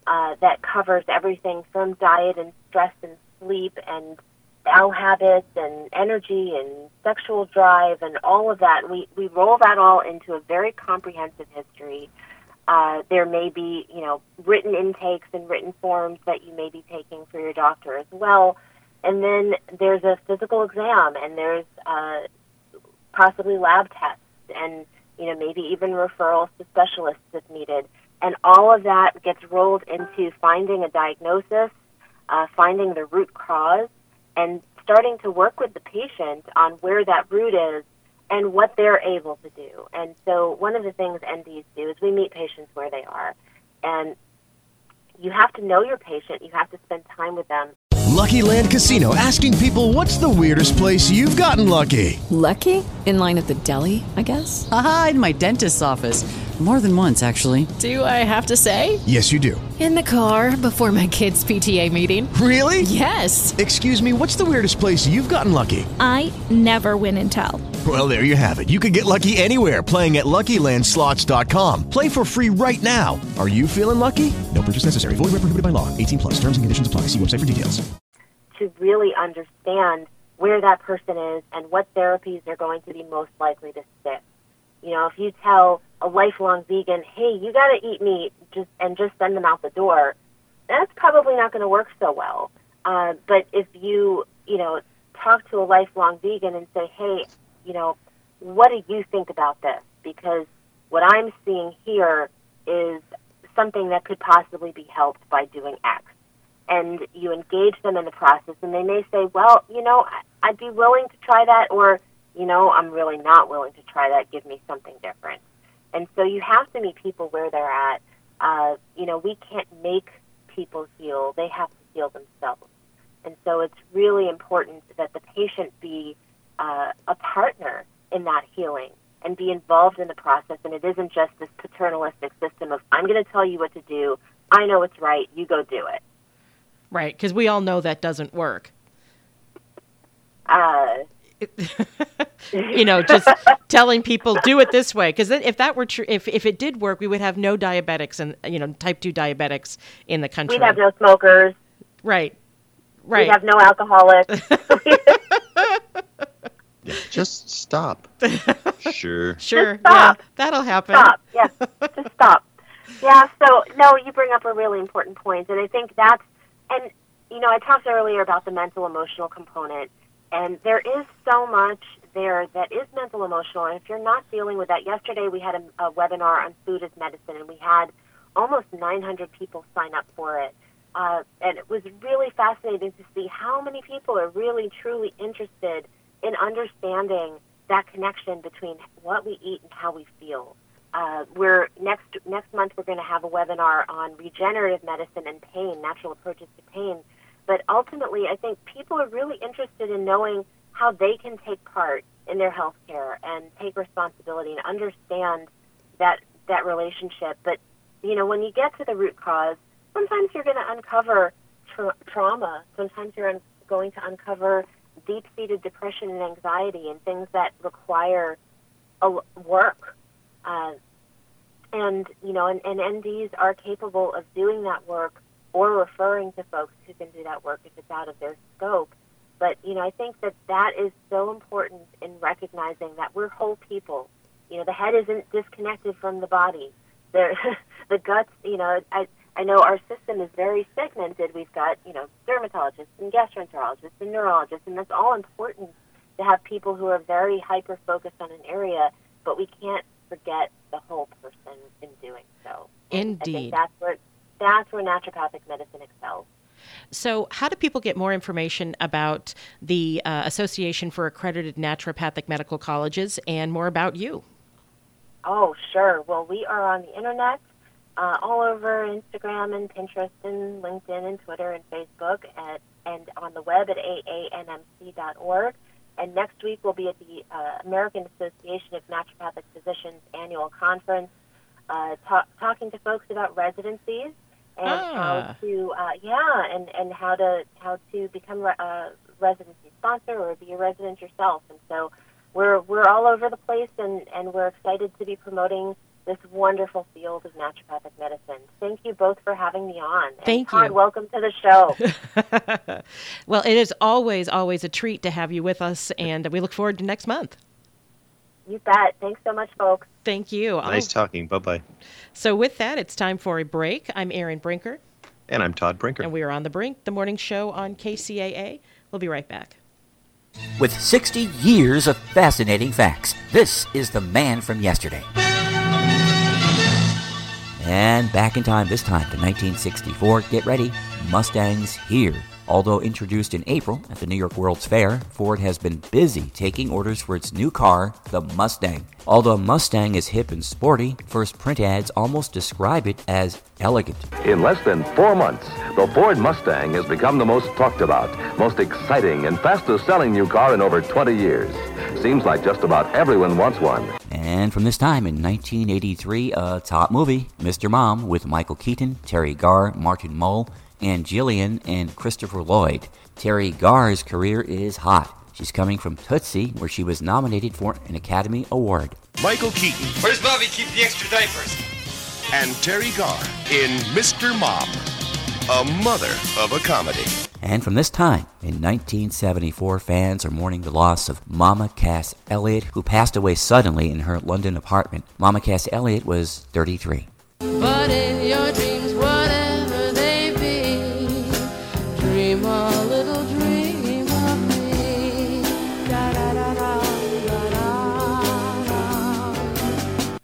uh, that covers everything from diet and stress and sleep and bowel habits and energy and sexual drive and all of that. We, we roll that all into a very comprehensive history. Uh, there may be, you know, written intakes and written forms that you may be taking for your doctor as well. And then there's a physical exam, and there's uh, possibly lab tests, and, you know, maybe even referrals to specialists if needed. And all of that gets rolled into finding a diagnosis, uh, finding the root cause, and starting to work with the patient on where that root is and what they're able to do. And so one of the things N Ds do is we meet patients where they are. And you have to know your patient. You have to spend time with them. Lucky Land Casino, asking people, what's the weirdest place you've gotten lucky? Lucky? In line at the deli, I guess? Aha, in my dentist's office. More than once, actually. Do I have to say? Yes, you do. In the car before my kids' P T A meeting. Really? Yes. Excuse me, what's the weirdest place you've gotten lucky? I never win and tell. Well, there you have it. You can get lucky anywhere, playing at Lucky Land Slots dot com. Play for free right now. Are you feeling lucky? No purchase necessary. Void where prohibited by law. eighteen plus. Terms and conditions apply. See website for details. To really understand where that person is and what therapies they're going to be most likely to stick. You know, if you tell a lifelong vegan, hey, you got to eat meat, just and just send them out the door, that's probably not going to work so well. Uh, but if you, you know, talk to a lifelong vegan and say, hey, you know, what do you think about this? Because what I'm seeing here is something that could possibly be helped by doing X. And you engage them in the process, and they may say, well, you know, I'd be willing to try that, or, you know, I'm really not willing to try that. Give me something different. And so you have to meet people where they're at. Uh, you know, we can't make people heal. They have to heal themselves. And so it's really important that the patient be uh, a partner in that healing and be involved in the process. And it isn't just this paternalistic system of, I'm going to tell you what to do. I know it's right. You go do it. Right, because we all know that doesn't work. Uh you know, just telling people do it this way. Because if that were true, if, if it did work, we would have no diabetics and, you know, type two diabetics in the country. We'd have no smokers. Right. Right. We have no alcoholics. Yeah, just stop. Sure. Sure. Stop. Yeah, that'll happen. Stop. Yeah. Just stop. Yeah. So, no, you bring up a really important point. And I think that's, and, you know, I talked earlier about the mental emotional component. And there is so much there that is mental emotional. And if you're not dealing with that, yesterday we had a, a webinar on food as medicine, and we had almost nine hundred people sign up for it. Uh, and it was really fascinating to see how many people are really, truly interested in understanding that connection between what we eat and how we feel. Uh, we're next next month we're going to have a webinar on regenerative medicine and pain, natural approaches to pain. But ultimately, I think people are really interested in knowing how they can take part in their health care and take responsibility and understand that that relationship. But, you know, when you get to the root cause, sometimes you're going to uncover tra- trauma. Sometimes you're un- going to uncover deep-seated depression and anxiety and things that require a l- work. Uh, and, you know, and, and M Ds are capable of doing that work or referring to folks who can do that work if it's out of their scope. But, you know, I think that that is so important in recognizing that we're whole people. You know, the head isn't disconnected from the body. The, the guts, you know, I, I know our system is very segmented. We've got, you know, dermatologists and gastroenterologists and neurologists, and that's all important to have people who are very hyper-focused on an area, but we can't forget the whole person in doing so. Indeed. I think that's where... That's where naturopathic medicine excels. So how do people get more information about the uh, Association for Accredited Naturopathic Medical Colleges and more about you? Oh, sure. Well, we are on the Internet, uh, all over Instagram and Pinterest and LinkedIn and Twitter and Facebook at, and on the web at A A N M C dot org. And next week we'll be at the uh, American Association of Naturopathic Physicians Annual Conference uh, ta- talking to folks about residencies. And ah. how to, uh, yeah, and, and how to how to become a residency sponsor or be a resident yourself. And so we're we're all over the place, and, and we're excited to be promoting this wonderful field of naturopathic medicine. Thank you both for having me on. And Thank Todd, you. Welcome to the show. Well, it is always, always a treat to have you with us, and we look forward to next month. You bet. Thanks so much, folks. Thank you. Nice I'll... talking. Bye-bye. So with that, it's time for a break. I'm Erin Brinker. And I'm Todd Brinker. And we are on The Brink, the morning show on K C A A. We'll be right back. With sixty years of fascinating facts, this is the man from yesterday. And back in time, this time to nineteen sixty-four. Get ready. Mustang's here. Although introduced in April at the New York World's Fair, Ford has been busy taking orders for its new car, the Mustang. Although Mustang is hip and sporty, first print ads almost describe it as elegant. In less than four months, the Ford Mustang has become the most talked about, most exciting, and fastest-selling new car in over twenty years. Seems like just about everyone wants one. And from this time in nineteen eighty-three, a top movie, Mister Mom, with Michael Keaton, Terry Garr, Martin Mull, and Gillian and Christopher Lloyd. Terry Garr's career is hot. She's coming from Tootsie, where she was nominated for an Academy Award. Michael Keaton. Where's Bobby? Keep the extra diapers. And Terry Garr in Mister Mom, a mother of a comedy. And from this time, in nineteen seventy-four, fans are mourning the loss of Mama Cass Elliot, who passed away suddenly in her London apartment. Mama Cass Elliot was thirty-three. But in your dreams,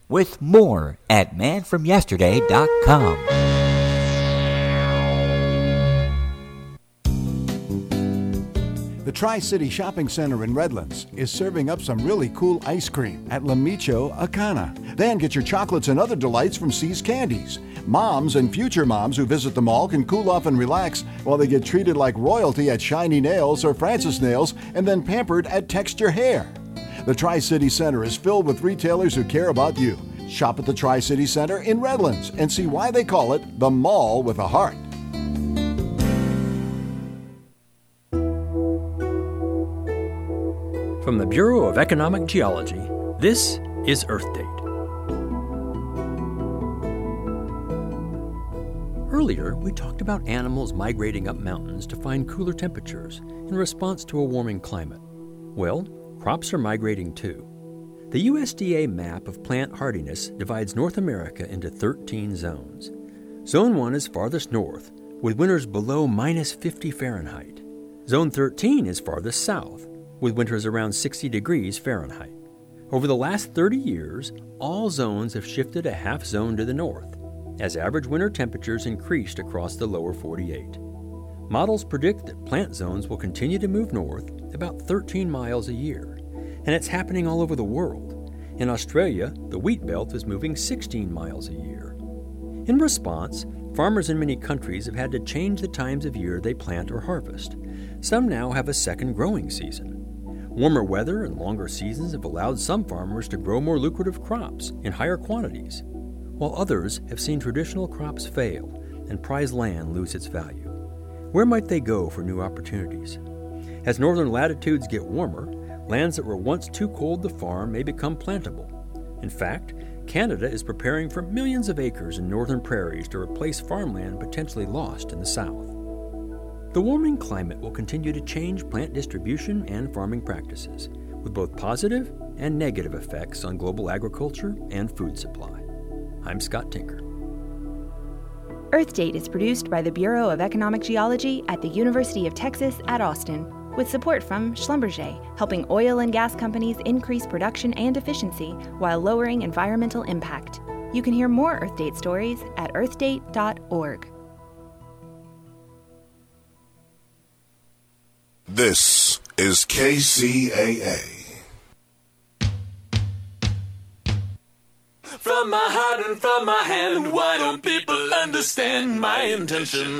with more at man from yesterday dot com. The Tri-City Shopping Center in Redlands is serving up some really cool ice cream at La Micho Acana. Then get your chocolates and other delights from C's Candies. Moms and future moms who visit the mall can cool off and relax while they get treated like royalty at Shiny Nails or Francis Nails, and then pampered at Texture Hair. The Tri-City Center is filled with retailers who care about you. Shop at the Tri-City Center in Redlands and see why they call it the Mall with a Heart. From the Bureau of Economic Geology, this is EarthDate. Earlier, we talked about animals migrating up mountains to find cooler temperatures in response to a warming climate. Well, crops are migrating too. The U S D A map of plant hardiness divides North America into thirteen zones. Zone one is farthest north, with winters below minus fifty Fahrenheit. Zone thirteen is farthest south, with winters around sixty degrees Fahrenheit. Over the last thirty years, all zones have shifted a half zone to the north, as average winter temperatures increased across the lower forty-eight. Models predict that plant zones will continue to move north about thirteen miles a year, and it's happening all over the world. In Australia, the wheat belt is moving sixteen miles a year. In response, farmers in many countries have had to change the times of year they plant or harvest. Some now have a second growing season. Warmer weather and longer seasons have allowed some farmers to grow more lucrative crops in higher quantities, while others have seen traditional crops fail and prized land lose its value. Where might they go for new opportunities? As northern latitudes get warmer, lands that were once too cold to farm may become plantable. In fact, Canada is preparing for millions of acres in northern prairies to replace farmland potentially lost in the south. The warming climate will continue to change plant distribution and farming practices, with both positive and negative effects on global agriculture and food supply. I'm Scott Tinker. Earth Date is produced by the Bureau of Economic Geology at the University of Texas at Austin, with support from Schlumberger, helping oil and gas companies increase production and efficiency while lowering environmental impact. You can hear more Earth Date stories at earth date dot org. This is K C A A. From my heart and from my hand, why don't people understand my intention?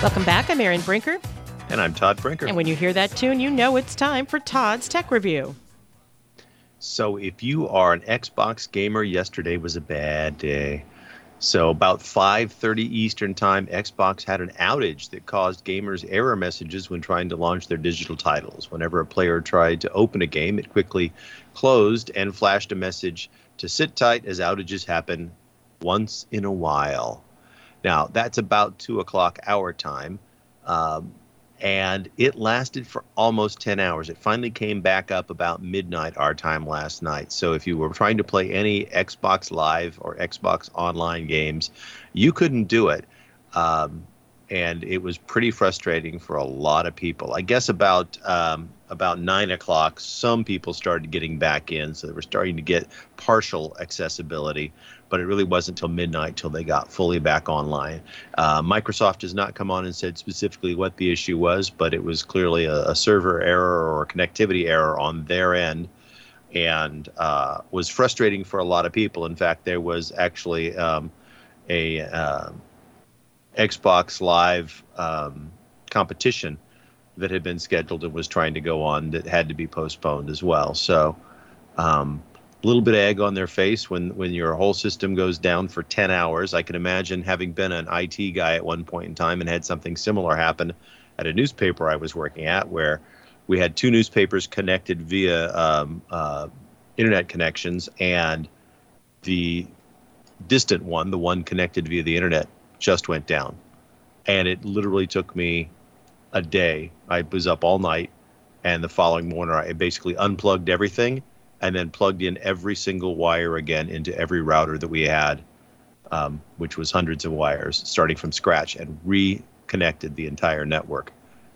Welcome back. I'm Erin Brinker. And I'm Todd Brinker. And when you hear that tune, you know it's time for Todd's Tech Review. So if you are an Xbox gamer, yesterday was a bad day. So about five thirty Eastern time, Xbox had an outage that caused gamers error messages when trying to launch their digital titles. Whenever a player tried to open a game, it quickly closed and flashed a message to sit tight as outages happen once in a while. Now, that's about two o'clock our time. Um, And it lasted for almost ten hours. It finally came back up about midnight our time last night. So if you were trying to play any Xbox Live or Xbox Online games, you couldn't do it. Um, and it was pretty frustrating for a lot of people. I guess about um, about nine o'clock, some people started getting back in. So they were starting to get partial accessibility. But it really wasn't till midnight till they got fully back online. Uh, Microsoft has not come on and said specifically what the issue was, but it was clearly a, a server error or a connectivity error on their end, and uh, was frustrating for a lot of people. In fact, there was actually um, a uh, Xbox Live um, competition that had been scheduled and was trying to go on that had to be postponed as well. So. Um, A little bit of egg on their face when, when your whole system goes down for ten hours. I can imagine having been an I T guy at one point in time and had something similar happen at a newspaper I was working at, where we had two newspapers connected via um, uh, internet connections, and the distant one, the one connected via the internet, just went down. And it literally took me a day. I was up all night, and the following morning I basically unplugged everything and then plugged in every single wire again into every router that we had, um, which was hundreds of wires, starting from scratch, and reconnected the entire network.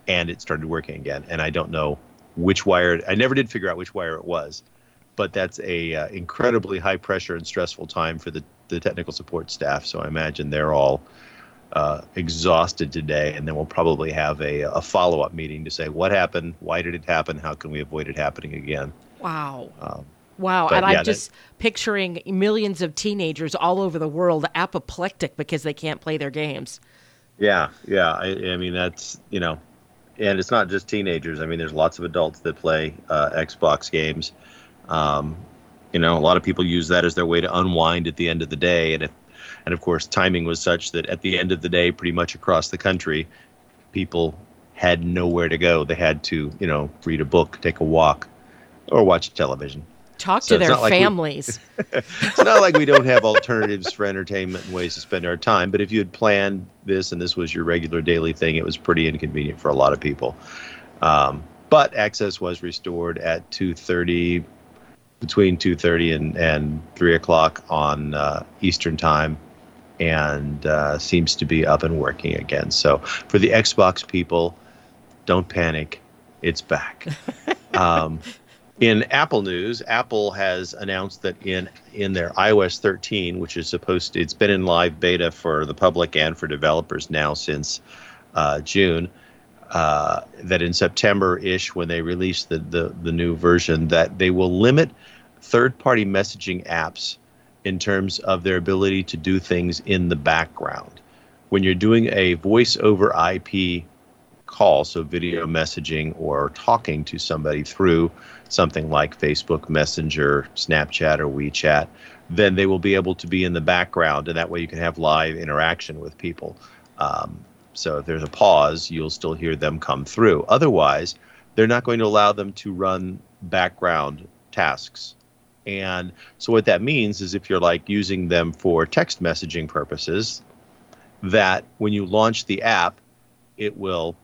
And it started working again. And I don't know which wire. I never did figure out which wire it was. But that's a uh, incredibly high pressure and stressful time for the, the technical support staff. So I imagine they're all uh, exhausted today. And then we'll probably have a, a follow-up meeting to say, what happened? Why did it happen? How can we avoid it happening again? Wow. Um, wow. And yeah, I'm just that, picturing millions of teenagers all over the world apoplectic because they can't play their games. Yeah. Yeah. I, I mean, that's, you know, and it's not just teenagers. I mean, there's lots of adults that play uh, Xbox games. Um, you know, a lot of people use that as their way to unwind at the end of the day. And, if, and of course, timing was such that at the end of the day, pretty much across the country, people had nowhere to go. They had to, you know, read a book, take a walk, or watch television. Talk so to their families. Like we, it's not like we don't have alternatives for entertainment and ways to spend our time. But if you had planned this and this was your regular daily thing, it was pretty inconvenient for a lot of people. Um, but access was restored at two thirty, between two thirty and, and three o'clock on uh, Eastern time, and uh, seems to be up and working again. So for the Xbox people, don't panic. It's back. Um In Apple news, Apple has announced that in, in their i O S thirteen, which is supposed to, it's been in live beta for the public and for developers now since uh, June, uh, that in September-ish, when they release the, the, the new version, that they will limit third-party messaging apps in terms of their ability to do things in the background. When you're doing a voice over I P call, so video messaging or talking to somebody through something like Facebook Messenger, Snapchat, or WeChat, then they will be able to be in the background, and that way you can have live interaction with people. Um, so if there's a pause, you'll still hear them come through. Otherwise, they're not going to allow them to run background tasks. And so what that means is if you're like using them for text messaging purposes, that when you launch the app, it will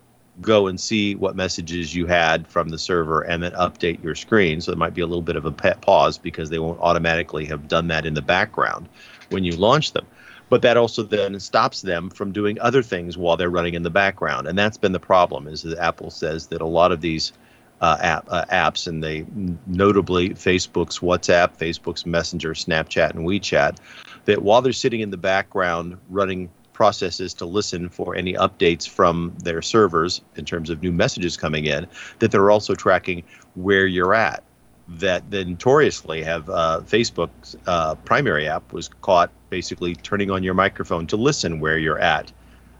go and see what messages you had from the server and then update your screen. So it might be a little bit of a pet pause because they won't automatically have done that in the background when you launch them. But that also then stops them from doing other things while they're running in the background. And that's been the problem, is that Apple says that a lot of these uh, app, uh, apps, and they notably Facebook's WhatsApp, Facebook's Messenger, Snapchat, and WeChat, that while they're sitting in the background running processes to listen for any updates from their servers in terms of new messages coming in, that they're also tracking where you're at. That they notoriously have uh, Facebook's uh, primary app was caught basically turning on your microphone to listen where you're at.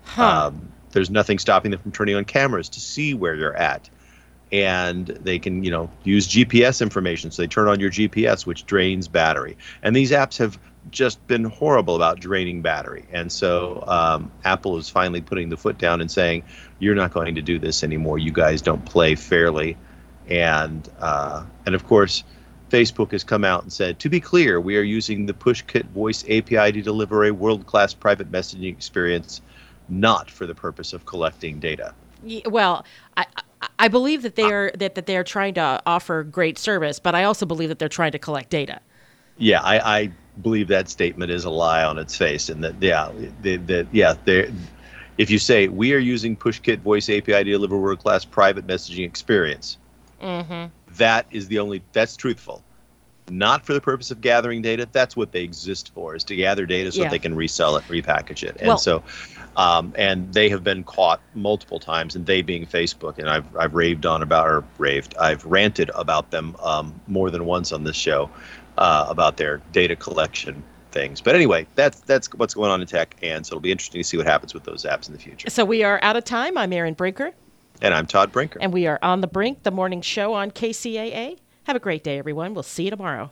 Huh. Um, there's nothing stopping them from turning on cameras to see where you're at. And they can, you know, use G P S information. So they turn on your G P S, which drains battery. And these apps have just been horrible about draining battery. And so um, Apple is finally putting the foot down and saying, you're not going to do this anymore. You guys don't play fairly. And, uh, and of course, Facebook has come out and said, to be clear, we are using the PushKit Voice A P I to deliver a world-class private messaging experience, not for the purpose of collecting data. Well, I I believe that they are that, that they are trying to offer great service, but I also believe that they're trying to collect data. Yeah, I, I believe that statement is a lie on its face, and that yeah, they, that yeah, they if you say we are using PushKit Voice A P I to deliver world class private messaging experience, mm-hmm. that is the only that's truthful. Not for the purpose of gathering data. That's what they exist for, is to gather data so yeah. that they can resell it, repackage it. And well, so um, and they have been caught multiple times, and they being Facebook. And I've I've raved on about or raved. I've ranted about them um, more than once on this show uh, about their data collection things. But anyway, that's that's what's going on in tech. And so it'll be interesting to see what happens with those apps in the future. So we are out of time. I'm Erin Brinker. And I'm Todd Brinker. And we are On the Brink, the morning show on K C A A. Have a great day, everyone. We'll see you tomorrow.